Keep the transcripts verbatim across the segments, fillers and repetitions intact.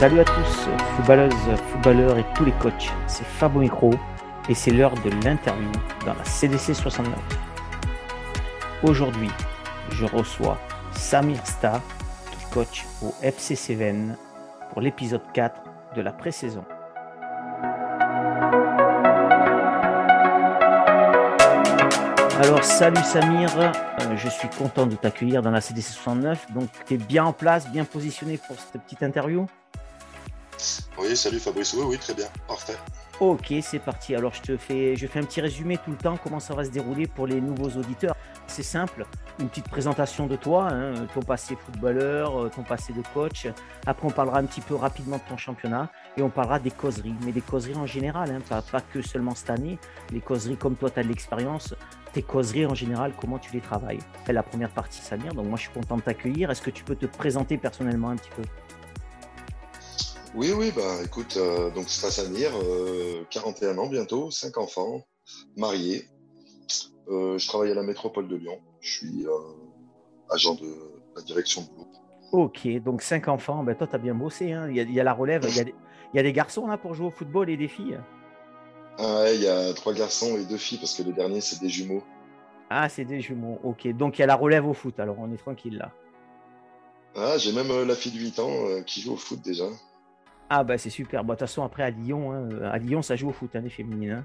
Salut à tous, footballeuses, footballeurs et tous les coachs, c'est Fab au micro et c'est l'heure de l'interview dans la C D C soixante-neuf. Aujourd'hui, je reçois Samir Sta, qui coach au F C Sevenne pour l'épisode quatre de la pré-saison. Alors salut Samir, euh, je suis content de t'accueillir dans la C D C soixante-neuf, donc tu es bien en place, bien positionné pour cette petite interview. Oui, salut Fabrice, oui, oui, très bien, parfait. Ok, c'est parti, alors je te fais, je fais un petit résumé tout le temps, comment ça va se dérouler pour les nouveaux auditeurs. C'est simple, une petite présentation de toi, hein, ton passé footballeur, ton passé de coach. Après, on parlera un petit peu rapidement de ton championnat et on parlera des causeries, mais des causeries en général, hein, pas, pas que seulement cette année. Les causeries, comme toi, tu as de l'expérience, tes causeries en général, comment tu les travailles. C'est la première partie, Samir, donc moi, je suis content de t'accueillir. Est-ce que tu peux te présenter personnellement un petit peu ? Oui, oui, bah, écoute, euh, donc c'est Samir, euh, quarante et un ans bientôt, cinq enfants, marié. Euh, je travaille à la métropole de Lyon. Je suis euh, agent de la direction de groupe. Ok, donc cinq enfants. Ben toi, tu as bien bossé. Hein. Il, y a, il y a la relève. Il y a, des, il y a des garçons là, pour jouer au football et des filles. Ah ouais, il y a trois garçons et deux filles parce que les derniers, c'est des jumeaux. Ah, c'est des jumeaux. Ok, donc il y a la relève au foot. Alors, on est tranquille là. Ah, j'ai même euh, la fille de huit ans euh, qui joue au foot déjà. Ah, ben c'est super. De bon, toute façon, après, à Lyon, hein, à Lyon, ça joue au foot, hein, les féminines. Hein.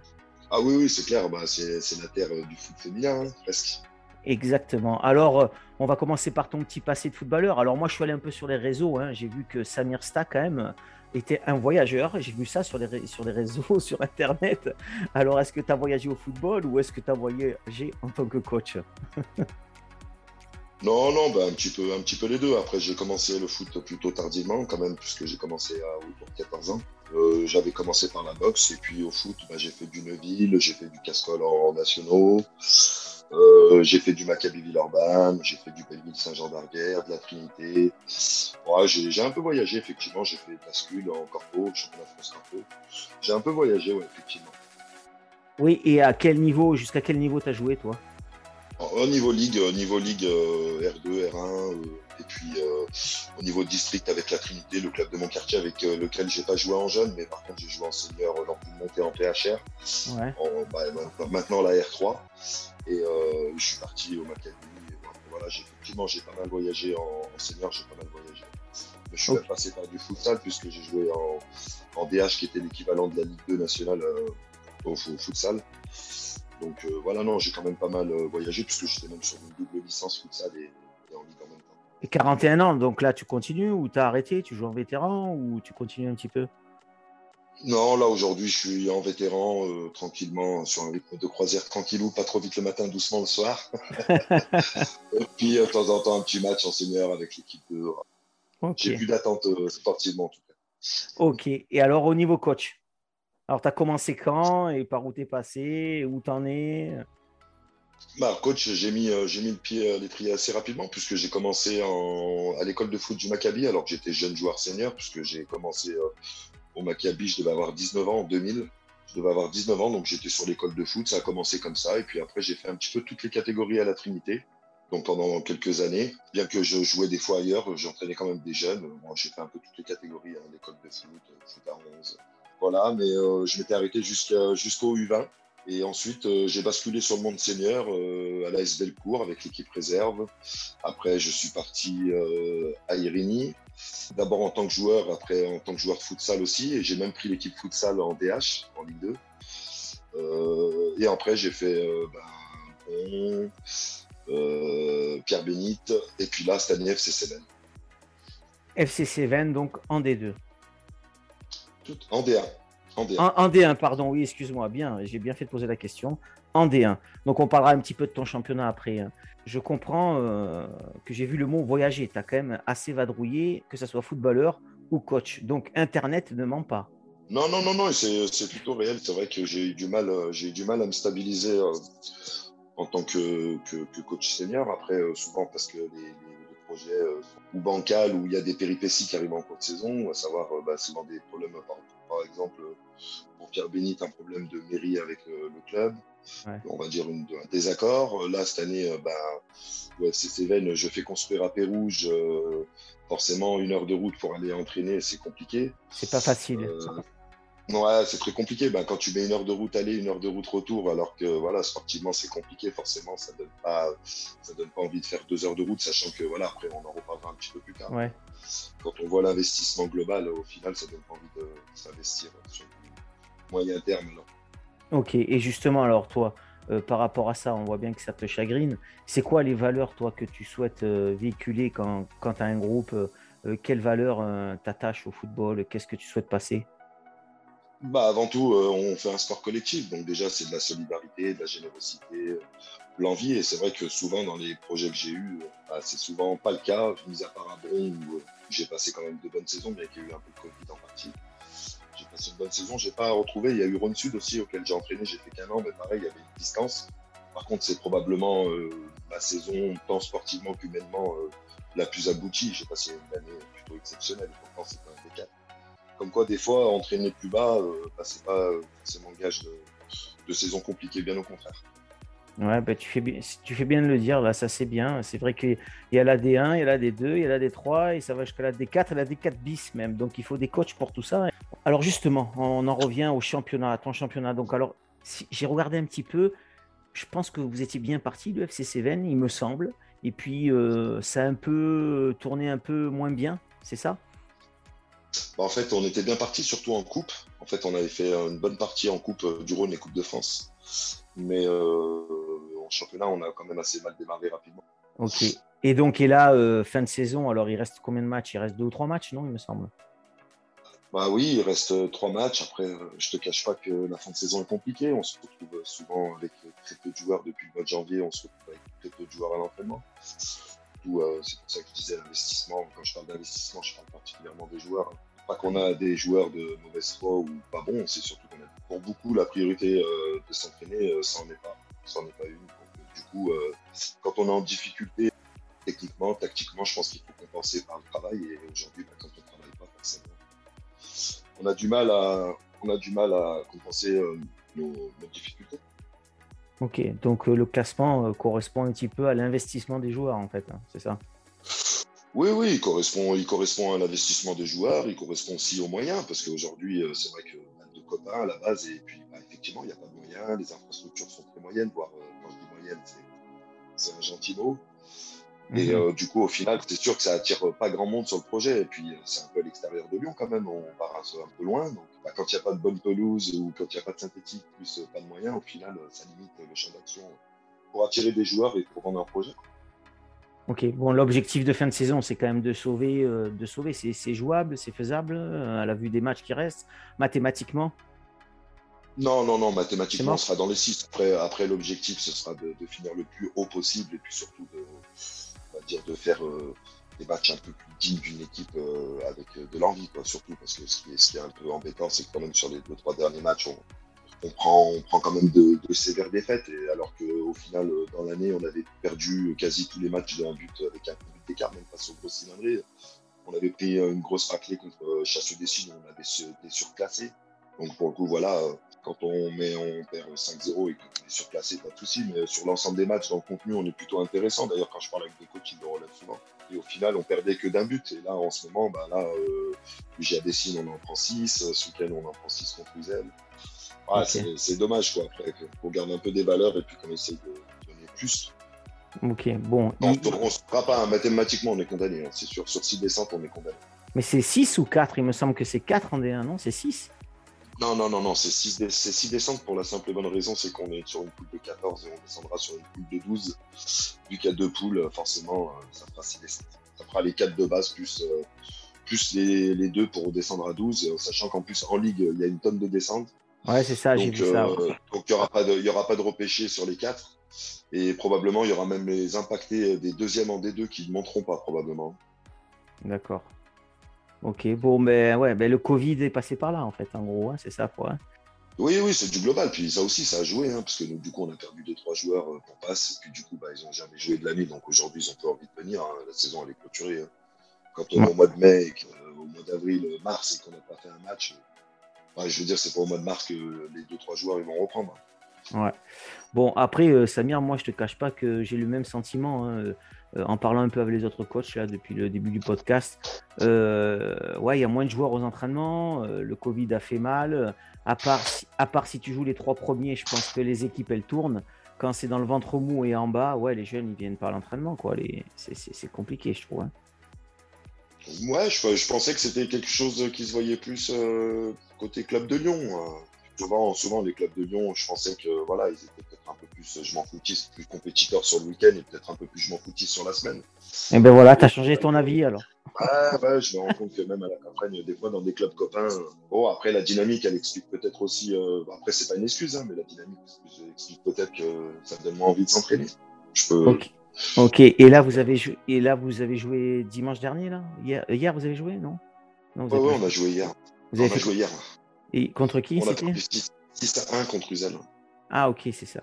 Ah oui, oui, c'est clair, bah, c'est, c'est la terre du foot féminin, hein, presque. Exactement. Alors, on va commencer par ton petit passé de footballeur. Alors, moi, je suis allé un peu sur les réseaux. Hein. J'ai vu que Samir Sta, quand même, était un voyageur. J'ai vu ça sur les, sur les réseaux, sur Internet. Alors, est-ce que tu as voyagé au football ou est-ce que tu as voyagé en tant que coach ? Non, non, bah, un, petit peu, un petit peu les deux. Après, j'ai commencé le foot plutôt tardivement, quand même, puisque j'ai commencé à autour de quatorze ans. Euh, j'avais commencé par la boxe et puis au foot, bah, j'ai fait du Neuville, j'ai fait du Cascole en nationaux, euh, j'ai fait du Maccabi Villeurbanne, j'ai fait du Belleville-Saint-Jean-d'Arguère, de la Trinité. Ouais, j'ai, j'ai un peu voyagé, effectivement. J'ai fait Cascole en corpo, championnat de France corpo. J'ai un peu voyagé, ouais, effectivement. Oui, et à quel niveau, jusqu'à quel niveau t'as joué, toi ? Au niveau ligue, niveau ligue euh, R deux, R un, euh, et puis euh, au niveau district avec la Trinité, le club de mon quartier avec euh, lequel j'ai pas joué en jeune, mais par contre j'ai joué en senior lors d'une montée en P H R. Ouais. En, bah, maintenant la R trois, et euh, je suis parti au Maccabi. Voilà, j'ai, effectivement j'ai pas mal voyagé en, en senior, j'ai pas mal voyagé. Mais je suis okay. passé par du futsal puisque j'ai joué en, en D H qui était l'équivalent de la Ligue deux nationale euh, au, au futsal. Donc euh, voilà, non, j'ai quand même pas mal euh, voyagé puisque j'étais même sur une double licence futsal et, et en ligue en même temps. Et quarante et un ans, donc là tu continues ou tu as arrêté, tu joues en vétéran ou tu continues un petit peu ? Non, là aujourd'hui je suis en vétéran euh, tranquillement, sur un rythme de croisière tranquillou, pas trop vite le matin, doucement le soir. Et puis euh, de temps en temps un petit match en senior avec l'équipe de... Okay. J'ai plus d'attente euh, sportivement en tout cas. Ok, et alors au niveau coach ? Alors, tu as commencé quand et par où tu es passé, où tu en es ? Bah, coach, j'ai mis, euh, j'ai mis le pied à l'étrier assez rapidement puisque j'ai commencé en, à l'école de foot du Maccabi alors que j'étais jeune joueur senior puisque j'ai commencé euh, au Maccabi, je devais avoir dix-neuf ans en deux mille. Je devais avoir dix-neuf ans, donc j'étais sur l'école de foot, ça a commencé comme ça. Et puis après, j'ai fait un petit peu toutes les catégories à la Trinité, donc pendant quelques années. Bien que je jouais des fois ailleurs, j'entraînais quand même des jeunes. Moi, j'ai fait un peu toutes les catégories, hein, l'école de foot, foot à onze... Voilà, mais euh, je m'étais arrêté jusqu'à, jusqu'au U vingt. Et ensuite, euh, j'ai basculé sur le monde senior euh, à la S Bellecour avec l'équipe réserve. Après, je suis parti euh, à Irini. D'abord en tant que joueur, après en tant que joueur de futsal aussi. Et j'ai même pris l'équipe futsal en D H, en Ligue deux. Euh, et après, j'ai fait euh, ben, euh, Pierre Bénite. Et puis là, cette année, F C Sevenne. F C Sevenne, donc en D deux. En D un. En D un. En, en D un, pardon, oui, excuse-moi, bien, j'ai bien fait de poser la question. En D un. Donc, on parlera un petit peu de ton championnat après. Je comprends euh, que j'ai vu le mot voyager. Tu as quand même assez vadrouillé, que ce soit footballeur ou coach. Donc, Internet ne ment pas. Non, non, non, non, c'est, c'est plutôt réel. C'est vrai que j'ai eu du mal, j'ai eu du mal à me stabiliser euh, en tant que, que, que coach senior. Après, euh, souvent, parce que les, les projet euh, ou bancal où il y a des péripéties qui arrivent en cours de saison, à savoir euh, bah, souvent des problèmes par, par, par exemple, pour Pierre Bénite, un problème de mairie avec euh, le club, ouais. on va dire une, un désaccord. Là, cette année, euh, bah, au F C Sevenne, je fais construire à Pérouge, euh, forcément, une heure de route pour aller entraîner, c'est compliqué. C'est pas facile. Euh, Ouais, c'est très compliqué. Ben, quand tu mets une heure de route aller, une heure de route retour, alors que voilà, sportivement c'est compliqué, forcément ça donne pas, ça donne pas envie de faire deux heures de route, sachant que voilà, après on en reparlera un petit peu plus tard. Ouais. Quand on voit l'investissement global, au final ça donne pas envie de s'investir sur le moyen terme. Non. Ok, et justement alors toi, euh, par rapport à ça, on voit bien que ça te chagrine. C'est quoi les valeurs toi que tu souhaites euh, véhiculer quand, quand tu as un groupe euh, Quelles valeurs euh, t'attaches au football? Qu'est-ce que tu souhaites passer? Bah avant tout, euh, on fait un sport collectif, donc déjà c'est de la solidarité, de la générosité, euh, de l'envie, et c'est vrai que souvent dans les projets que j'ai eus, euh, bah, c'est souvent pas le cas, mis à part Adron où euh, j'ai passé quand même de bonnes saisons, mais qu'il y a eu un peu de Covid en partie. J'ai passé une bonne saison, j'ai pas retrouvé, il y a eu Rhône Sud aussi auquel j'ai entraîné, j'ai fait qu'un an, mais pareil, il y avait une distance. Par contre, c'est probablement euh, ma saison, tant sportivement qu'humainement, euh, la plus aboutie. J'ai passé une année plutôt exceptionnelle, pourtant c'est pas un décalage. Comme quoi, des fois, entraîner plus bas, euh, bah, c'est pas forcément gage de, de saison compliquée, bien au contraire. Ouais, bah, tu, fais bien, tu fais bien de le dire, là, ça c'est bien. C'est vrai qu'il y a la D un, il y a la D deux, il y a la D trois, et ça va jusqu'à la D quatre, et la D quatre bis même. Donc, il faut des coachs pour tout ça. Alors, justement, on en revient au championnat, à ton championnat. Donc, alors, si, j'ai regardé un petit peu, je pense que vous étiez bien parti du F C Sevenne, il me semble. Et puis, euh, ça a un peu tourné un peu moins bien, c'est ça? Bah en fait, on était bien parti, surtout en coupe. En fait, on avait fait une bonne partie en coupe du Rhône et Coupe de France. Mais euh, en championnat, on a quand même assez mal démarré rapidement. Ok. Et donc, et là, euh, fin de saison, alors il reste combien de matchs? Il reste deux ou trois matchs, non, il me semble? Bah oui, il reste trois matchs. Après, je te cache pas que la fin de saison est compliquée. On se retrouve souvent avec très peu de joueurs depuis le mois de janvier. On se retrouve avec très peu de joueurs à l'entraînement. C'est pour ça que je disais l'investissement. Quand je parle d'investissement, je parle particulièrement des joueurs. Pas qu'on a des joueurs de mauvaise foi ou pas bons, c'est surtout qu'on a pour beaucoup la priorité euh, de s'entraîner, euh, ça n'en est pas. Ça n'en est pas une. Donc, du coup, euh, quand on est en difficulté techniquement, tactiquement, je pense qu'il faut compenser par le travail. Et aujourd'hui, bah, quand on ne travaille pas, forcément, on a du mal à, on a du mal à compenser euh, nos, nos difficultés. Ok, donc euh, le classement euh, correspond un petit peu à l'investissement des joueurs, en fait, hein, c'est ça? Oui, oui, il correspond, il correspond à l'investissement des joueurs, il correspond aussi aux moyens, parce qu'aujourd'hui, euh, c'est vrai qu'on a deux copains à la base, et puis bah, effectivement, il n'y a pas de moyens, les infrastructures sont très moyennes, voire euh, quand je dis moyenne, c'est, c'est un gentil mot. Et mmh. euh, du coup, au final, c'est sûr que ça attire pas grand monde sur le projet. Et puis, c'est un peu à l'extérieur de Lyon quand même. On part un peu loin. Donc, bah, quand il n'y a pas de bonne pelouse ou quand il n'y a pas de synthétique, plus euh, pas de moyens, au final, ça limite le champ d'action pour attirer des joueurs et pour vendre un projet. Ok. Bon, l'objectif de fin de saison, c'est quand même de sauver. Euh, de sauver. C'est, c'est jouable, c'est faisable euh, à la vue des matchs qui restent, mathématiquement. Non, non, non. Mathématiquement, on sera dans les six. Après, après l'objectif, ce sera de, de finir le plus haut possible et puis surtout de. On va dire de faire euh, des matchs un peu plus dignes d'une équipe euh, avec euh, de l'envie, quoi, surtout parce que ce qui est, ce qui est un peu embêtant, c'est que quand même sur les deux trois derniers matchs, on, on, prend, on prend quand même de, de sévères défaites, et alors qu'au final, euh, dans l'année, on avait perdu quasi tous les matchs d'un but avec un but d'écart, même face au gros cylindré. On avait pris euh, une grosse raclée contre euh, Chasseau-des-Signes, on avait se, des surclassés. Donc pour le coup, voilà, euh, quand on, met, on perd cinq zéro et qu'on est surclassé, pas de souci. Mais sur l'ensemble des matchs, dans le contenu, on est plutôt intéressant. D'ailleurs, quand je parle avec des coachs, ils le relèvent souvent. Et au final, on perdait que d'un but. Et là, en ce moment, bah, là, euh, Nugia Dessine, on en prend six. Soukelle, on en prend six contre Uzel. Voilà, okay. c'est, c'est dommage, quoi. Après, qu'on garde un peu des valeurs et puis qu'on essaye de donner plus. Ok, bon. Non, il... On ne se fera pas, hein, mathématiquement, on est condamné. Hein, c'est sûr, sur six descentes, on est condamné. Mais c'est six ou quatre? Il me semble que c'est quatre en D un, non? C'est six? Non, non, non, non, c'est six descentes pour la simple et bonne raison, c'est qu'on est sur une poule de quatorze et on descendra sur une poule de douze. Vu qu'il y a deux poules, forcément, ça fera six descentes. Ça fera les quatre de base plus, plus les, les deux pour descendre à douze, sachant qu'en plus, en ligue, il y a une tonne de descentes. Ouais, c'est ça, donc, j'ai vu euh, ça. Ouais. Donc, il n'y aura pas de, il n'y aura pas de repêché sur les quatre. Et probablement, il y aura même les impactés des deuxièmes en D deux qui ne monteront pas, probablement. D'accord. Ok, bon, ben ouais, ben le Covid est passé par là, en fait, en gros, hein, c'est ça, quoi. Hein. Oui, oui, c'est du global, puis ça aussi, ça a joué, hein, parce que donc, du coup, on a perdu deux, trois joueurs euh, pour passe, et puis du coup, bah, ils n'ont jamais joué de l'année, donc aujourd'hui, ils ont pas envie de venir, hein, la saison, elle est clôturée. Hein. Quand on est au mois de mai, et qu'au mois d'avril, mars, et qu'on n'a pas fait un match, ouais, je veux dire, c'est pas au mois de mars que les deux trois joueurs ils vont reprendre. Ouais. Bon, après, euh, Samir, moi, je te cache pas que j'ai le même sentiment, hein, euh, en parlant un peu avec les autres coachs là, depuis le début du podcast. Euh, ouais, il y a moins de joueurs aux entraînements, euh, le Covid a fait mal. À part, si, à part si tu joues les trois premiers, je pense que les équipes, elles tournent. Quand c'est dans le ventre mou et en bas, ouais, les jeunes, ils viennent pas à l'entraînement, quoi. Les, c'est, c'est, c'est compliqué, je trouve. Hein. Ouais, je, je pensais que c'était quelque chose qui se voyait plus euh, côté club de Lyon. Euh. Souvent, souvent, les clubs de Lyon, je pensais que voilà, ils étaient peut-être un peu plus, je m'en foutisse, plus compétiteurs sur le week-end et peut-être un peu plus, je m'en foutisse sur la semaine. Et ben voilà, t'as changé ton avis alors. Ah, bah, je me rends compte que même à la campagne, des fois, dans des clubs copains, bon, après, la dynamique, elle explique peut-être aussi, euh, après, c'est pas une excuse, hein, mais la dynamique explique peut-être que ça me donne moins envie de s'entraîner. Je peux. Ok. Ok. Et là, vous avez joué, et là, vous avez joué dimanche dernier, là. Hier, hier, vous avez joué, non, non vous ah, ouais, on a joué hier. Vous on avez a fait... joué hier. Et contre qui on c'était six à un contre Uzel. Ah ok, c'est ça.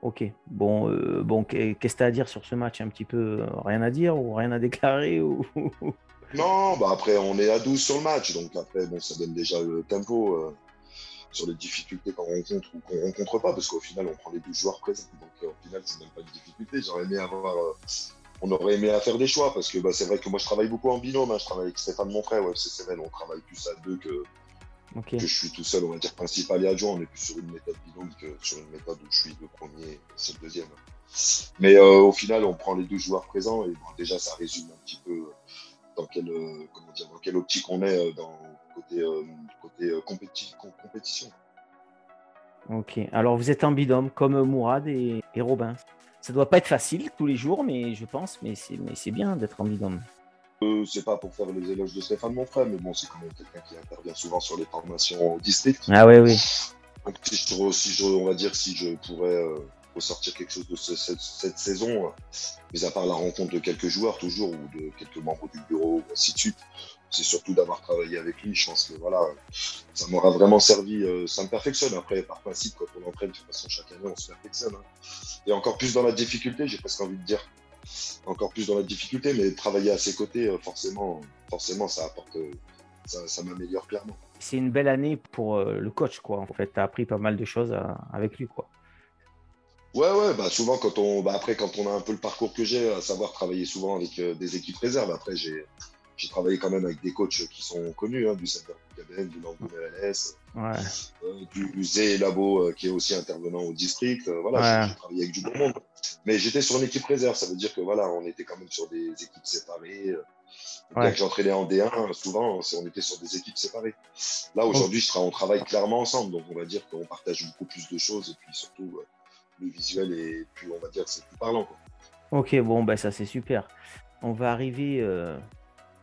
Ok. Bon, euh, bon, qu'est-ce que tu as à dire sur ce match? Un petit peu rien à dire ou rien à déclarer ou... Non, bah après on est à douze sur le match, donc après bon, ça donne déjà le tempo euh, sur les difficultés qu'on rencontre ou qu'on rencontre pas, parce qu'au final on prend les douze joueurs présents, donc euh, au final c'est même pas une difficulté. J'aurais aimé avoir, euh, on aurait aimé à faire des choix, parce que bah, c'est vrai que moi je travaille beaucoup en binôme, hein. Je travaille avec Stéphane Monfray, ouais, F C Sevenne, on travaille plus à deux que Okay. que je suis tout seul, on va dire principal et adjoint. On est plus sur une méthode binôme que sur une méthode où je suis le premier, c'est le deuxième. Mais euh, au final, on prend les deux joueurs présents et bon, déjà ça résume un petit peu dans quelle, euh, comment dire, dans quelle optique on est dans côté, euh, côté euh, compéti- compétition. Ok, alors vous êtes en binôme comme Mourad et, et Robin. Ça doit pas être facile tous les jours, mais je pense, mais c'est, mais c'est bien d'être en binôme. Euh, c'est pas pour faire les éloges de Stéphane Monfray, mais bon, c'est quand même quelqu'un qui intervient souvent sur les formations au district. Ah oui, oui. Donc, si je, si je, on va dire, si je pourrais euh, ressortir quelque chose de ce, cette, cette saison, euh, mis à part la rencontre de quelques joueurs, toujours, ou de quelques membres du bureau, ainsi de suite, c'est surtout d'avoir travaillé avec lui. Je pense que voilà, ça m'aura vraiment servi. Euh, ça me perfectionne. Après, par principe, quand on entraîne, de toute façon, chaque année, on se perfectionne. Hein. Et encore plus dans la difficulté, j'ai presque envie de dire. Encore plus dans la difficulté, mais travailler à ses côtés, forcément, forcément ça apporte, ça, ça m'améliore clairement. C'est une belle année pour le coach, quoi. En fait, tu as appris pas mal de choses à, avec lui, quoi. Ouais, ouais, bah souvent, quand on, bah après, quand on a un peu le parcours que j'ai, à savoir travailler souvent avec euh, des équipes réserves. Après, j'ai, j'ai travaillé quand même avec des coachs qui sont connus, hein, du Samir Sta, du Nord de L S, ouais. euh, du Zelle Labo, euh, qui est aussi intervenant au district. Euh, voilà, ouais. j'ai, j'ai travaillé avec du bon monde. Mais j'étais sur une équipe réserve, ça veut dire que voilà, on était quand même sur des équipes séparées. Quand ouais. j'entraînais en D un, souvent, on était sur des équipes séparées. Là, aujourd'hui, je tra- on travaille clairement ensemble, donc on va dire qu'on partage beaucoup plus de choses, et puis surtout, euh, le visuel est plus, on va dire, c'est plus parlant, quoi. Ok, bon, ben ça, c'est super. On va arriver euh,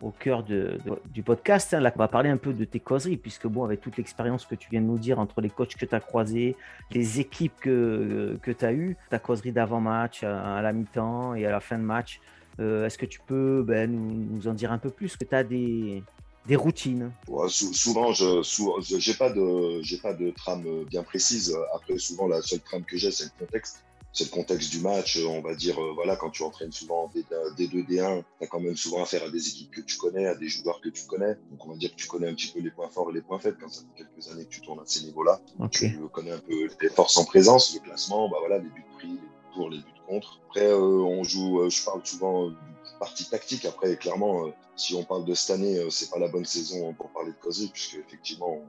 au cœur de, de, du podcast. Hein. Là, on va parler un peu de tes causeries, puisque bon, avec toute l'expérience que tu viens de nous dire entre les coachs que tu as croisés, les équipes que, que tu as eues, ta causerie d'avant-match, à, à la mi-temps et à la fin de match, euh, est-ce que tu peux ben, nous, nous en dire un peu plus? Est-ce que tu as des, des routines? Ouais, sou- Souvent, je n'ai pas de, j'ai pas de trame bien précise. Après, souvent, la seule trame que j'ai, c'est le contexte. C'est le contexte du match, on va dire, euh, voilà, quand tu entraînes souvent D deux, D un, t'as quand même souvent affaire à des équipes que tu connais, à des joueurs que tu connais. Donc, on va dire que tu connais un petit peu les points forts et les points faibles. Quand ça fait quelques années que tu tournes à ces niveaux-là, okay. tu connais un peu les forces en présence, le classement, bah voilà, les buts pris, les buts pour, les buts contre. Après, euh, on joue, euh, je parle souvent euh, partie tactique. Après, clairement, euh, si on parle de cette année, euh, c'est pas la bonne saison pour parler de causerie, puisque effectivement, on,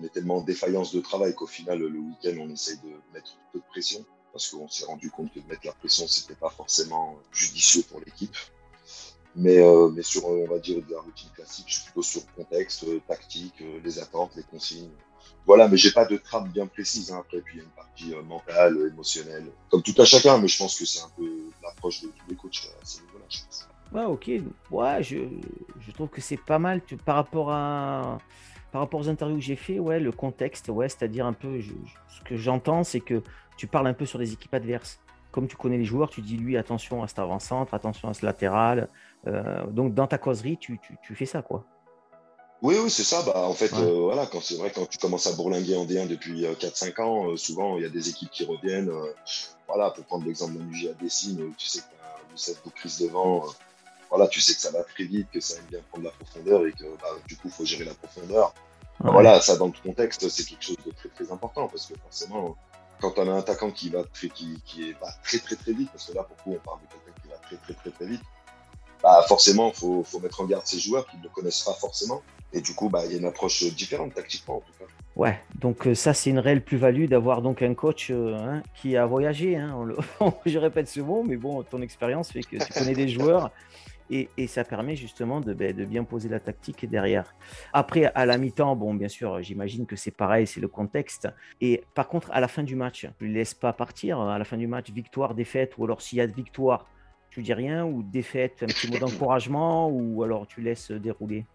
on est tellement en défaillance de travail qu'au final, le week-end, on essaye de mettre peu de pression. Parce qu'on s'est rendu compte que de mettre la pression, c'était pas forcément judicieux pour l'équipe. Mais, euh, mais sur, on va dire, de la routine classique, je suis plutôt sur contexte, tactique, les attentes, les consignes. Voilà, mais j'ai pas de trame bien précise. Hein. Après, puis il y a une partie euh, mentale, émotionnelle, comme tout à chacun. Mais je pense que c'est un peu l'approche de tous les coachs à ce niveau-là, je pense. Ouais, ok. Ouais, je, je trouve que c'est pas mal tu, par rapport à... Par rapport aux interviews que j'ai fait, ouais, le contexte, ouais, c'est-à-dire un peu, je, je, ce que j'entends, c'est que tu parles un peu sur les équipes adverses. Comme tu connais les joueurs, tu dis lui attention à cet avant-centre, attention à ce latéral. Euh, donc dans ta causerie, tu, tu, tu fais ça, quoi. Oui, oui, c'est ça. Bah, en fait, ouais. euh, voilà, quand c'est vrai, quand tu commences à bourlinguer en D un depuis euh, quatre cinq ans, euh, souvent il y a des équipes qui reviennent. Euh, voilà, pour prendre l'exemple de Nugia Dessine, tu sais que tu as une crise devant. Euh, Voilà, tu sais que ça va très vite, que ça aime bien prendre la profondeur et que bah, du coup, il faut gérer la profondeur. Ouais. Voilà, ça dans le contexte, c'est quelque chose de très très important parce que forcément, quand on a un attaquant qui va très, qui, qui va très très très vite, parce que là pour le coup on parle de quelqu'un qui va très très très très vite, bah forcément faut faut mettre en garde ces joueurs qui ne le connaissent pas forcément et du coup bah il y a une approche différente tactiquement en tout cas. Ouais, donc ça c'est une réelle plus-value d'avoir donc un coach hein, qui a voyagé. Hein, on le... Je répète ce mot, mais bon, ton expérience fait que tu connais des joueurs. Et, et ça permet justement de, de bien poser la tactique derrière. Après, à la mi-temps, bon, bien sûr, j'imagine que c'est pareil, c'est le contexte. Et par contre, à la fin du match, tu ne les laisses pas partir. À la fin du match, victoire, défaite, ou alors s'il y a de victoire, tu dis rien, ou défaite, un petit mot d'encouragement, ou alors tu laisses dérouler.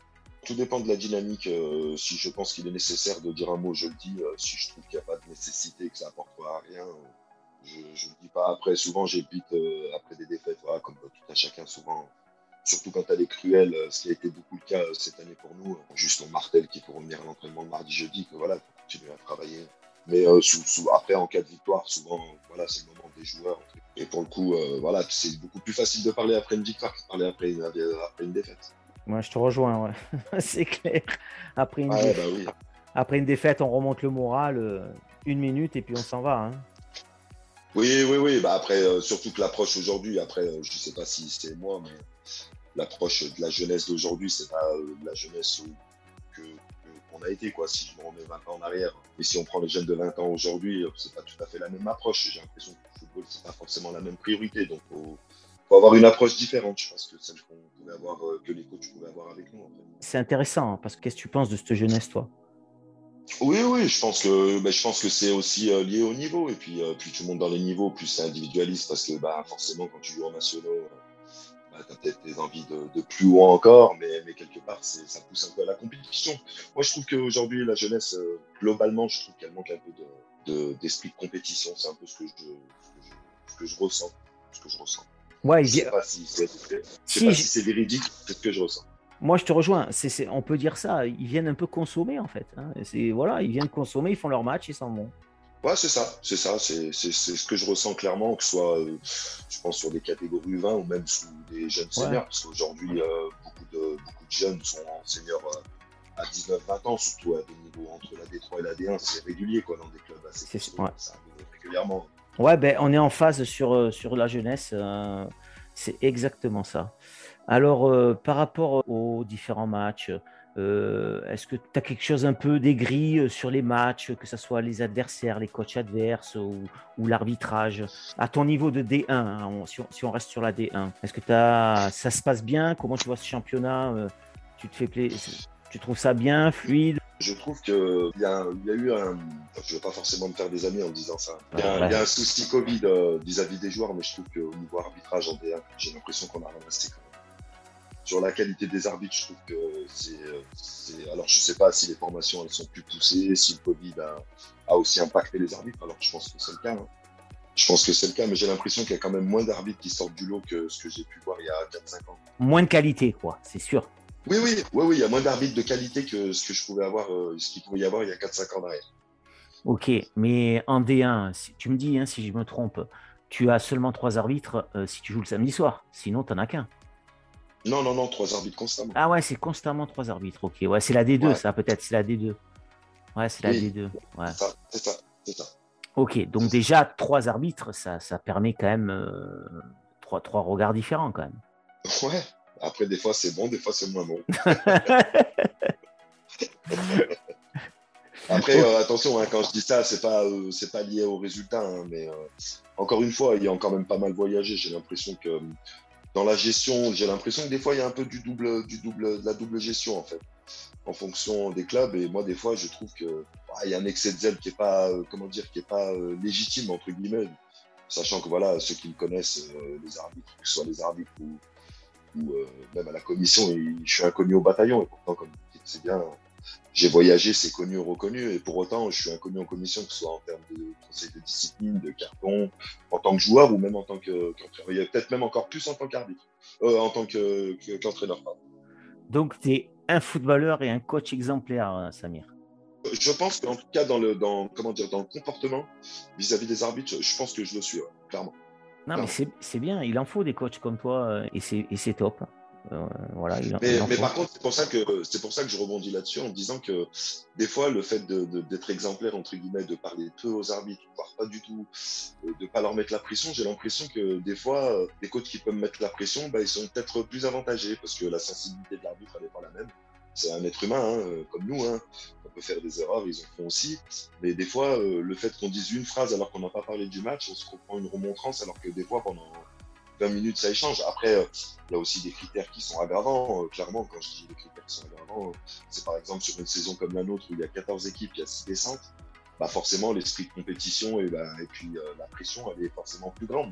Tout dépend de la dynamique. Euh, si je pense qu'il est nécessaire de dire un mot, je le dis. Euh, si je trouve qu'il n'y a pas de nécessité, que ça n'apporte pas à rien, je ne le dis pas. Après, souvent, j'évite euh, après des défaites, voilà, comme tout à chacun, souvent... Surtout quand elle est cruelle, ce qui a été beaucoup le cas cette année pour nous. Juste on martèle qu'il faut revenir à l'entraînement mardi-jeudi, que voilà, faut continuer à travailler. Mais euh, sous, sous, après, en cas de victoire, souvent, voilà, c'est le moment des joueurs. Et pour le coup, euh, voilà, c'est beaucoup plus facile de parler après une victoire que de parler après une, après une défaite. Moi, ouais, je te rejoins, ouais. C'est clair. Après une, ouais, bah oui. Après une défaite, on remonte le moral une minute et puis on s'en va. Hein. Oui, oui, oui. Bah après, euh, surtout que l'approche aujourd'hui, après, euh, je ne sais pas si c'est moi, mais... L'approche de la jeunesse d'aujourd'hui, c'est pas euh, de la jeunesse que, que, qu'on a été, quoi. Si je me remets vingt ans en arrière, et si on prend les jeunes de vingt ans aujourd'hui, c'est pas tout à fait la même approche. J'ai l'impression que le football, c'est pas forcément la même priorité. Donc, faut, faut avoir une approche différente, je pense, que celle qu'on pouvait avoir, que les coachs pouvaient avoir avec nous. En fait. C'est intéressant, parce que qu'est-ce que tu penses de cette jeunesse, toi ? Oui, oui, je pense que, ben, je pense que c'est aussi euh, lié au niveau. Et puis, euh, plus tu montes dans les niveaux, plus c'est individualiste, parce que, bah, forcément, quand tu joues en nationaux. Euh, T'as peut-être des envies de, de plus haut encore, mais, mais quelque part, c'est, ça pousse un peu à la compétition. Moi, je trouve qu'aujourd'hui, la jeunesse, globalement, je trouve qu'elle manque un peu de, de, d'esprit de compétition. C'est un peu ce que je, ce que je, ce que je ressens. Ce que je ressens. Ouais, je ne sais pas si c'est, c'est, si, sais pas je... si c'est véridique, c'est ce que je ressens. Moi, je te rejoins. C'est, c'est, on peut dire ça. Ils viennent un peu consommer, en fait. Hein. C'est, voilà, ils viennent consommer, ils font leur match, ils s'en vont. Ouais, c'est ça, c'est ça, c'est, c'est, c'est ce que je ressens clairement, que ce soit, euh, je pense, sur des catégories U vingt ou même sous des jeunes seniors, ouais. Parce qu'aujourd'hui, euh, beaucoup, de, beaucoup de jeunes sont en seniors euh, à dix-neuf vingt ans, surtout à des niveaux entre la D trois et la D un, c'est régulier, quoi, dans des clubs assez c'est, costauds, ouais. Ça arrive régulièrement. Ouais, ben, on est en phase sur, sur la jeunesse, euh, c'est exactement ça. Alors, euh, par rapport aux différents matchs, Euh, est-ce que tu as quelque chose un peu d'aigri sur les matchs, que ce soit les adversaires, les coachs adverses ou, ou l'arbitrage? À ton niveau de D un, hein, on, si, on, si on reste sur la D un, est-ce que t'as, ça se passe bien? Comment tu vois ce championnat? euh, tu, te fais pla- tu trouves ça bien, fluide? Je trouve qu'il y, y a eu un... Je ne veux pas forcément me faire des amis en me disant ça. Il y a, voilà. Il y a un souci Covid euh, vis-à-vis des joueurs, mais je trouve qu'au niveau arbitrage en D un, j'ai l'impression qu'on a ramassé quand même. Sur la qualité des arbitres, je trouve que c'est, c'est... Alors, je ne sais pas si les formations elles sont plus poussées, si le Covid a, a aussi impacté les arbitres. Alors, je pense que c'est le cas. Hein. Je pense que c'est le cas, mais j'ai l'impression qu'il y a quand même moins d'arbitres qui sortent du lot que ce que j'ai pu voir il y a quatre à cinq ans. Moins de qualité, quoi, c'est sûr. Oui, oui, oui, oui, il y a moins d'arbitres de qualité que ce que je pouvais avoir, ce qu'il pouvait y avoir il y a quatre à cinq ans derrière. Ok, mais en D un, si... tu me dis, hein, si je me trompe, tu as seulement trois arbitres euh, si tu joues le samedi soir. Sinon, tu n'en as qu'un. Non, non, non, trois arbitres constamment. Ah ouais, c'est constamment trois arbitres, ok. Ouais, c'est la D deux, ouais. Ça, peut-être, c'est la D deux. Ouais, c'est la oui. D deux, ouais. C'est ça, c'est ça, c'est ça. Ok, donc déjà, trois arbitres, ça, ça permet quand même euh, trois, trois regards différents, quand même. Ouais, après, des fois, c'est bon, des fois, c'est moins bon. Après, euh, attention, hein, quand je dis ça, c'est pas, euh, c'est pas lié au résultat, hein, mais euh, encore une fois, il y a encore même pas mal voyagé, j'ai l'impression que... Dans la gestion, j'ai l'impression que des fois, il y a un peu du double, du double, de la double gestion, en fait, en fonction des clubs. Et moi, des fois, je trouve que bah, il y a un excès de zèle qui n'est pas, euh, comment dire, qui est pas euh, légitime, entre guillemets, sachant que voilà, ceux qui me connaissent, euh, les arbitres, que ce soit les arbitres ou, ou euh, même à la commission, et je suis inconnu au bataillon. Et pourtant, comme vous dites, c'est bien, j'ai voyagé, c'est connu, reconnu. Et pour autant, je suis inconnu en commission, que ce soit en termes de conseil de discipline, de carton, en tant que joueur ou même en tant que, qu'entraîneur. Peut-être même encore plus en tant qu'arbitre, euh, en tant que, que, qu'entraîneur. Pardon. Donc, tu es un footballeur et un coach exemplaire, Samir. Je pense qu'en tout cas, dans le, dans, comment dire, dans le comportement vis-à-vis des arbitres, je pense que je le suis, ouais, clairement. Non, clairement. Mais c'est, c'est bien. Il en faut des coachs comme toi et c'est, et c'est top. Euh, voilà, il, mais, mais par contre, c'est pour ça que c'est pour ça que je rebondis là-dessus en disant que des fois, le fait de, de, d'être exemplaire entre guillemets, de parler peu aux arbitres, voire pas du tout, de pas leur mettre la pression, j'ai l'impression que des fois, les coachs qui peuvent mettre la pression, bah, ils sont peut-être plus avantagés parce que la sensibilité de l'arbitre elle n'est pas la même. C'est un être humain, hein, comme nous, hein. On peut faire des erreurs, ils en font aussi. Mais des fois, euh, le fait qu'on dise une phrase alors qu'on n'a pas parlé du match, on se comprend une remontrance alors que des fois, pendant vingt minutes, ça échange. Après, euh, il y a aussi des critères qui sont aggravants. Euh, clairement, quand je dis des critères qui sont aggravants, euh, c'est par exemple sur une saison comme la nôtre où il y a quatorze équipes, il y a six descentes, bah forcément, l'esprit de compétition et, bah, et puis euh, la pression, elle est forcément plus grande.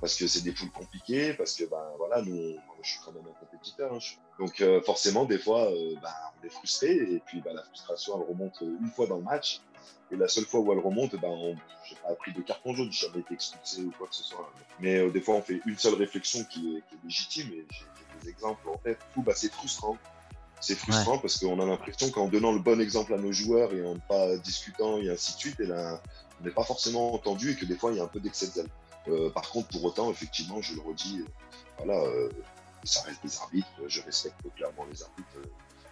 Parce que c'est des poules compliquées, parce que ben bah, voilà, nous, moi, je suis quand même un compétiteur. Hein, je... Donc euh, forcément, des fois, euh, bah, on est frustré et puis bah, la frustration, elle remonte une fois dans le match. Et la seule fois où elle remonte, bah, on... j'ai pas pris de carton jaune, j'ai jamais été expulsé ou quoi que ce soit. Mais euh, des fois, on fait une seule réflexion qui est, qui est légitime. Et j'ai, j'ai des exemples en tête. Fait, bah, c'est frustrant. C'est frustrant ouais. Parce qu'on a l'impression qu'en donnant le bon exemple à nos joueurs et en pas discutant et ainsi de suite, et là, on n'est pas forcément entendu et que des fois, il y a un peu d'excès de zèle. Euh, par contre, pour autant, effectivement, je le redis, euh, voilà, euh, ça reste des arbitres, euh, je respecte clairement les arbitres. Euh,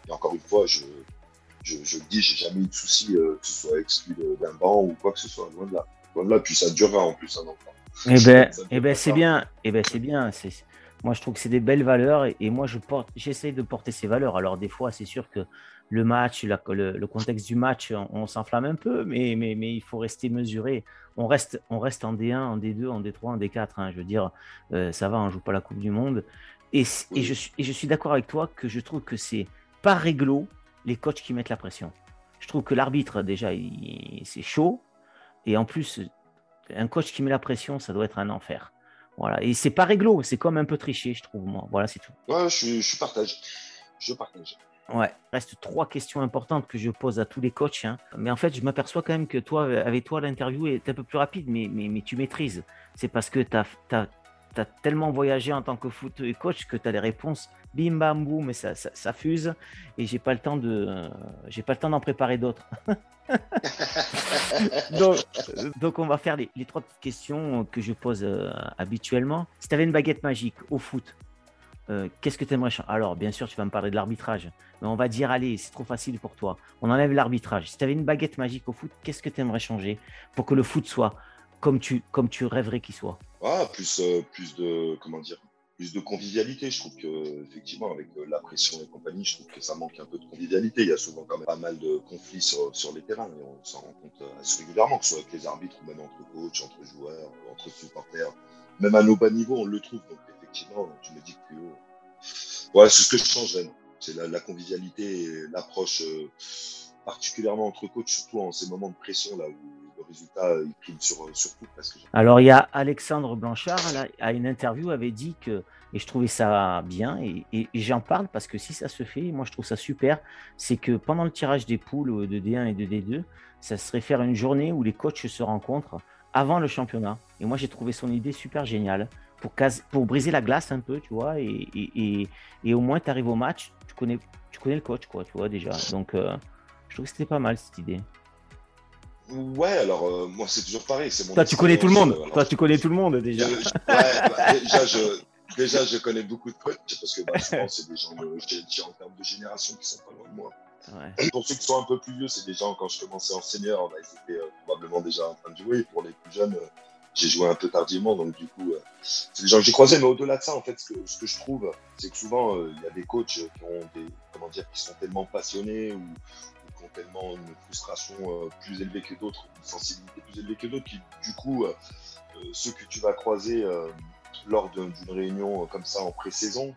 et encore une fois, je, je, je le dis, j'ai jamais eu de soucis, euh, que ce soit exclu d'un banc ou quoi que ce soit, loin de là. Loin de là, puis ça durera en plus un an. Eh ben, eh ben, c'est bien, eh ben, c'est bien. C'est... Moi, je trouve que c'est des belles valeurs et, et moi, je porte, j'essaie de porter ces valeurs. Alors, des fois, c'est sûr que le match, la, le, le contexte du match, on, on s'enflamme un peu, mais, mais, mais il faut rester mesuré. On reste, on reste en D un, en D deux, en D trois, en D quatre. Hein, je veux dire, euh, ça va, on ne joue pas la Coupe du Monde. Et, et, je, et je suis d'accord avec toi que je trouve que c'est pas réglo les coachs qui mettent la pression. Je trouve que l'arbitre, déjà, il, c'est chaud. Et en plus, un coach qui met la pression, ça doit être un enfer. Voilà. Et c'est pas réglo, c'est comme un peu triché, je trouve, moi. Voilà, c'est tout. Ouais, je, je partage. Je partage. Ouais. Il reste trois questions importantes que je pose à tous les coachs. Hein. Mais en fait, je m'aperçois quand même que toi, avec toi, l'interview est un peu plus rapide, mais, mais, mais tu maîtrises. C'est parce que tu as tellement voyagé en tant que foot et coach que tu as les réponses bim, bam, boum, mais ça, ça, ça fuse. Et j'ai pas le temps de, euh, j'ai pas le temps d'en préparer d'autres. donc, donc, on va faire les, les trois petites questions que je pose euh, habituellement. Si tu avais une baguette magique au foot, euh, qu'est-ce que tu aimerais changer ? Alors, bien sûr, tu vas me parler de l'arbitrage, mais on va dire, allez, c'est trop facile pour toi. On enlève l'arbitrage. Si tu avais une baguette magique au foot, qu'est-ce que tu aimerais changer pour que le foot soit comme tu, comme tu rêverais qu'il soit ? Ah, plus, euh, plus de, comment dire ? Plus de convivialité. Je trouve que effectivement, avec la pression et compagnie, je trouve que ça manque un peu de convivialité. Il y a souvent quand même pas mal de conflits sur, sur les terrains et on s'en rend compte assez régulièrement, que ce soit avec les arbitres ou même entre coachs, entre joueurs, entre supporters. Même à nos bas niveaux, on le trouve. Donc effectivement, tu me dis que plus haut. Voilà, c'est ce que je changerais. C'est la, la convivialité et l'approche, euh, particulièrement entre coachs, surtout en ces moments de pression là où le résultat, il prime sur, sur tout. Parce que... Alors, il y a Alexandre Blanchard, là, à une interview, avait dit que, et je trouvais ça bien, et, et, et j'en parle parce que si ça se fait, moi je trouve ça super, c'est que pendant le tirage des poules de D un et de D deux, ça serait faire une journée où les coachs se rencontrent avant le championnat. Et moi, j'ai trouvé son idée super géniale pour, case, pour briser la glace un peu, tu vois, et, et, et, et au moins, tu arrives au match, tu connais, tu connais le coach, quoi, tu vois, déjà. Donc, euh, je trouve que c'était pas mal, cette idée. Ouais, alors euh, moi c'est toujours pareil. C'est mon Toi, tu connais tout le monde. Euh, alors, Toi, tu connais tout le monde déjà. Je, je, ouais, bah, déjà, je, déjà, je connais beaucoup de potes parce que bah, souvent, c'est des gens euh, j'ai, j'ai, en termes de génération qui sont pas loin de moi. Ouais. Pour ceux qui sont un peu plus vieux, c'est des gens quand je commençais en senior, bah, ils étaient euh, probablement déjà en train de jouer. Et pour les plus jeunes, euh, j'ai joué un peu tardivement, donc du coup, euh, c'est des gens que j'ai croisés. Mais au-delà de ça, en fait, ce que, ce que je trouve, c'est que souvent, il euh, y a des coachs qui ont des, comment dire, qui sont tellement passionnés ou qui ont tellement une frustration euh, plus élevée que d'autres, une sensibilité plus élevée que d'autres, qui du coup, euh, ceux que tu vas croiser euh, lors d'une, d'une réunion euh, comme ça en pré-saison,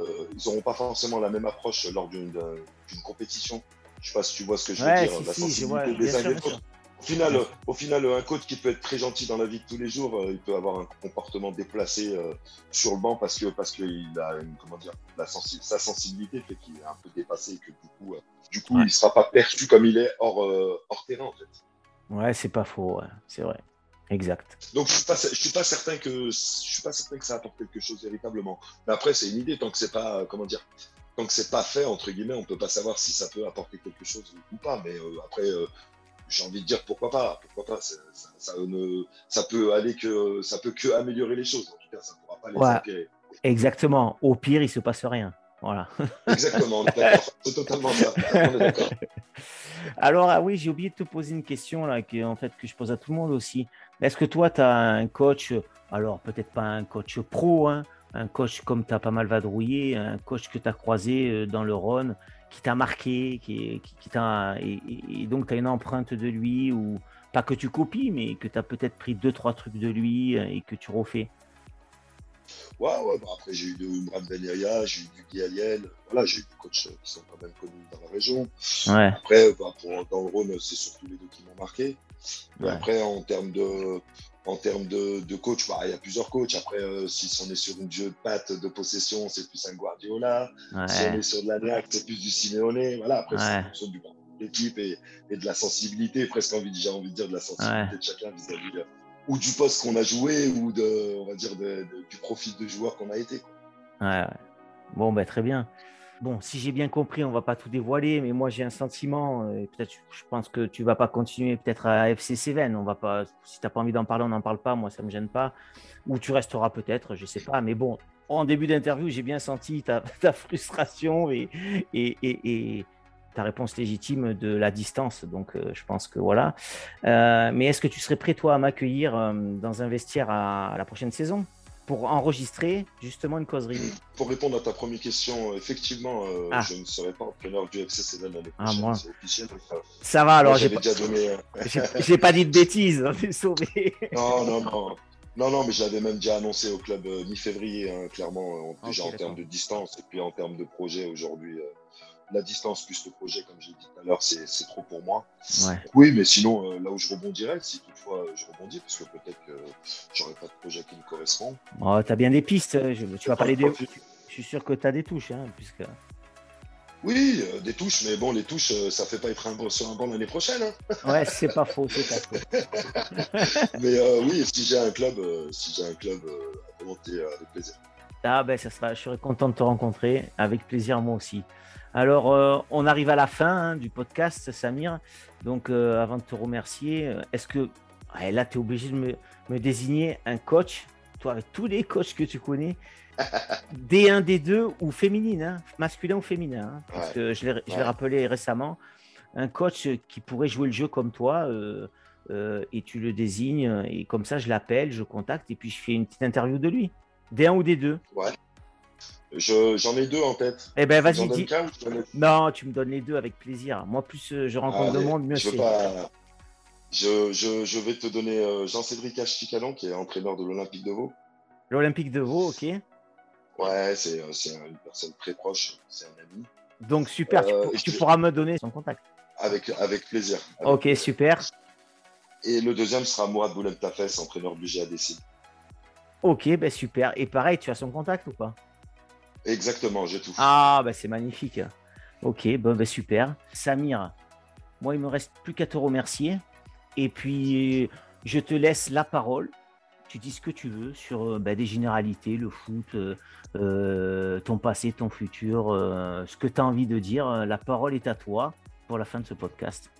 euh, ils n'auront pas forcément la même approche lors d'une, d'une, d'une compétition. Je ne sais pas si tu vois ce que je veux ouais, dire, si, la si, sensibilité je vois, des uns et des autres. Au final, au final, un coach qui peut être très gentil dans la vie de tous les jours, euh, il peut avoir un comportement déplacé euh, sur le banc parce que parce qu'il a une, comment dire, la sensi- sa sensibilité fait qu'il est un peu dépassé et que du coup, euh, du coup, ouais. il sera pas perçu comme il est hors euh, hors terrain en fait. Ouais, c'est pas faux, ouais. C'est vrai, exact. Donc je suis pas, je suis pas certain que je suis pas certain que ça apporte quelque chose véritablement. Mais après, c'est une idée tant que c'est pas, comment dire. Tant que c'est pas fait entre guillemets, on peut pas savoir si ça peut apporter quelque chose ou pas. Mais euh, après. Euh, J'ai envie de dire pourquoi pas, pourquoi pas. Ça, ça, ça, ne, ça peut aller que, ça peut que améliorer les choses. En tout cas, ça ne pourra pas les empirer. Exactement. Au pire, il ne se passe rien. Voilà. Exactement. D'accord. C'est totalement ça. On est d'accord. Alors, ah oui, j'ai oublié de te poser une question là, que, en fait, que je pose à tout le monde aussi. Est-ce que toi, tu as un coach, alors peut-être pas un coach pro, hein, un coach comme tu as pas mal vadrouillé, un coach que tu as croisé dans le Rhône, qui t'a marqué, qui, qui, qui t'a, et, et donc tu as une empreinte de lui, ou pas que tu copies, mais que tu as peut-être pris deux, trois trucs de lui et que tu refais? Ouais, ouais, bah après j'ai eu de Umran Beneria, j'ai eu du Guy Alien, voilà, j'ai eu des coachs qui sont quand même connus dans la région. Ouais. Après, bah, pour, dans le Rhône, c'est surtout les deux qui m'ont marqué. Ouais. Après, en termes de, en termes de, de coach, bah, il y a plusieurs coachs. Après, euh, si on est sur une jeu de patte de possession, c'est plus un Guardiola. Ouais. Si on est sur de l'Aniac, c'est plus du Simeone. Voilà, après, ouais. c'est une fonction du parcours de l'équipe et, et de la sensibilité, presque envie, j'ai envie de dire de la sensibilité ouais. de chacun vis-à-vis de. Ou du poste qu'on a joué, ou de, on va dire de, de, du profil de joueur qu'on a été. Ouais, ouais. Bon, ben, très bien. Bon, si j'ai bien compris, on ne va pas tout dévoiler, mais moi j'ai un sentiment, et peut-être je pense que tu ne vas pas continuer peut-être à F C Sevenne, on va pas, si tu n'as pas envie d'en parler, on n'en parle pas, moi ça ne me gêne pas, ou tu resteras peut-être, je ne sais pas, mais bon, en début d'interview, j'ai bien senti ta, ta frustration et, et, et, et ta réponse légitime de la distance, donc euh, je pense que voilà. Euh, mais est-ce que tu serais prêt, toi, à m'accueillir euh, dans un vestiaire à, à la prochaine saison pour enregistrer justement une causerie? Pour répondre à ta première question, effectivement, euh, ah. je ne serai pas entraîneur du F C Sevenne l'année prochaine. Ah, moi. C'est officiel, donc, euh, ça va, alors j'ai pas... Déjà donné, euh... j'ai, j'ai pas dit de bêtises, hein, t'es sauvé. Non, non, non. Non, non, mais je l'avais même déjà annoncé au club euh, mi-février, hein, clairement, euh, okay, déjà en termes de distance et puis en termes de projet aujourd'hui. Euh... La distance plus le projet, comme j'ai dit tout à l'heure, c'est, c'est trop pour moi. Ouais. Oui, mais sinon, euh, là où je rebondirais, si toutefois euh, je rebondis, parce que peut-être que euh, j'aurais pas de projet qui me correspond. Oh, tu as bien des pistes, je, tu vas pas les deux. Je suis sûr que tu as des touches. Hein, puisque... Oui, euh, des touches, mais bon, les touches, euh, ça fait pas être un, sur un banc l'année prochaine. Hein. Ouais, c'est pas faux, c'est pas faux. Mais euh, oui, si j'ai un club, euh, si j'ai un club euh, à volonté, euh, avec plaisir. Ah ben, ça sera, je serai content de te rencontrer, avec plaisir moi aussi. Alors, euh, on arrive à la fin hein, du podcast, Samir. Donc, euh, avant de te remercier, est-ce que ouais, là, tu es obligé de me, me désigner un coach, toi, avec tous les coachs que tu connais, D un, D deux ou féminine, hein, masculin ou féminin, hein, parce ouais. que je l'ai, je l'ai ouais. rappelé récemment, un coach qui pourrait jouer le jeu comme toi euh, euh, et tu le désignes et comme ça, je l'appelle, je contacte et puis je fais une petite interview de lui. D un ou D deux? Ouais. Je, j'en ai deux en tête. Eh ben vas-y, dis. Donne... Non, tu me donnes les deux avec plaisir. Moi, plus euh, je rencontre ah, de monde, mieux je c'est. Pas... Je, je, je vais te donner euh, Jean-Cédric Hachikanon, qui est entraîneur de l'Olympique de Vaud. L'Olympique de Vaud, ok. Ouais, c'est, c'est une personne très proche, c'est un ami. Donc super, euh, tu, tu je... pourras me donner son contact. Avec, avec plaisir. Avec ok, plaisir. Super. Et le deuxième sera Mourad Boulemtafès, entraîneur du G A D C. Ok, ben super. Et pareil, tu as son contact ou pas? Exactement, j'ai tout. Ah, bah c'est magnifique. Ok, bah, bah super. Samir, moi, il ne me reste plus qu'à te remercier. Et puis, je te laisse la parole. Tu dis ce que tu veux sur bah, des généralités, le foot, euh, ton passé, ton futur, euh, ce que tu as envie de dire. La parole est à toi pour la fin de ce podcast.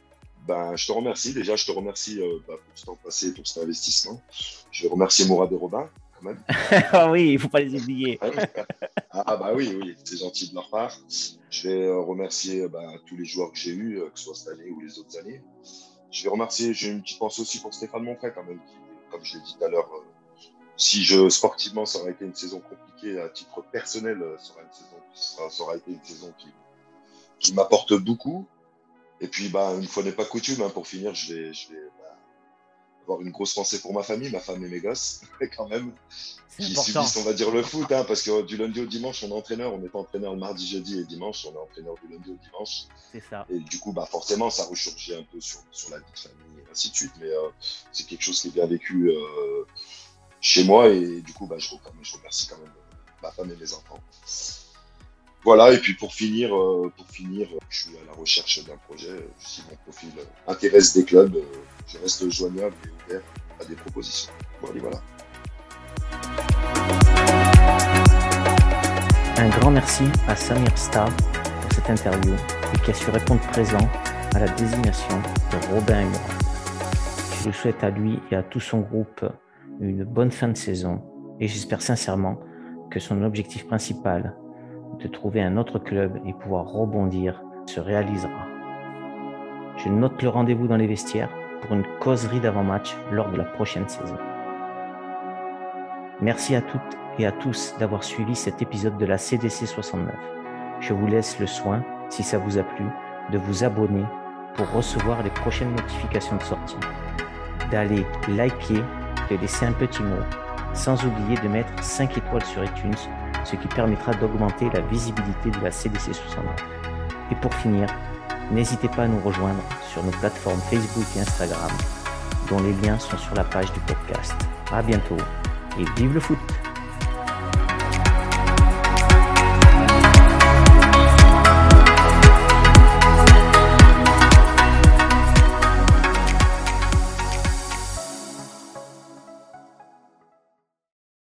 Ben, je te remercie. Déjà, je te remercie euh, bah, pour ce temps passé, pour cet investissement. Je vais remercier Mourad et Robin. Quand même. Ah oui, il ne faut pas les oublier. Ah bah oui, oui, c'est gentil de leur part. Je vais remercier bah, tous les joueurs que j'ai eus, que ce soit cette année ou les autres années. Je vais remercier, j'ai une petite pensée aussi pour Stéphane Monfray quand même, qui, comme je l'ai dit tout à l'heure, si je, sportivement ça aurait été une saison compliquée, à titre personnel, ça aurait, une saison, ça, ça aurait été une saison qui, qui m'apporte beaucoup. Et puis bah, une fois n'est pas coutume, hein, pour finir, je vais... Je vais avoir une grosse pensée pour ma famille, ma femme et mes gosses, quand même, c'est qui important. Subissent, on va dire, le foot, hein, parce que du lundi au dimanche, on est entraîneur, on n'est pas entraîneur le mardi, jeudi et dimanche, on est entraîneur du lundi au dimanche. C'est ça. Et du coup, bah, forcément, ça resurgit un peu sur, sur la vie de famille et ainsi de suite, mais euh, c'est quelque chose qui est bien vécu euh, chez moi, et du coup, bah, je, je remercie quand même ma femme et mes enfants. Voilà, et puis pour finir, pour finir, je suis à la recherche d'un projet. Si mon profil intéresse des clubs, je reste joignable et ouvert à des propositions. Bon, allez, voilà. Un grand merci à Samir Sta pour cette interview et qui a su répondre présent à la désignation de Robin et Mourad. Je souhaite à lui et à tout son groupe une bonne fin de saison et j'espère sincèrement que son objectif principal, de trouver un autre club et pouvoir rebondir, se réalisera. Je note le rendez-vous dans les vestiaires pour une causerie d'avant-match lors de la prochaine saison. Merci à toutes et à tous d'avoir suivi cet épisode de la C D C soixante-neuf. Je vous laisse le soin, si ça vous a plu, de vous abonner pour recevoir les prochaines notifications de sortie, d'aller liker, de laisser un petit mot, sans oublier de mettre cinq étoiles sur iTunes, ce qui permettra d'augmenter la visibilité de la C D C soixante-neuf. Et pour finir, n'hésitez pas à nous rejoindre sur nos plateformes Facebook et Instagram, dont les liens sont sur la page du podcast. À bientôt et vive le foot!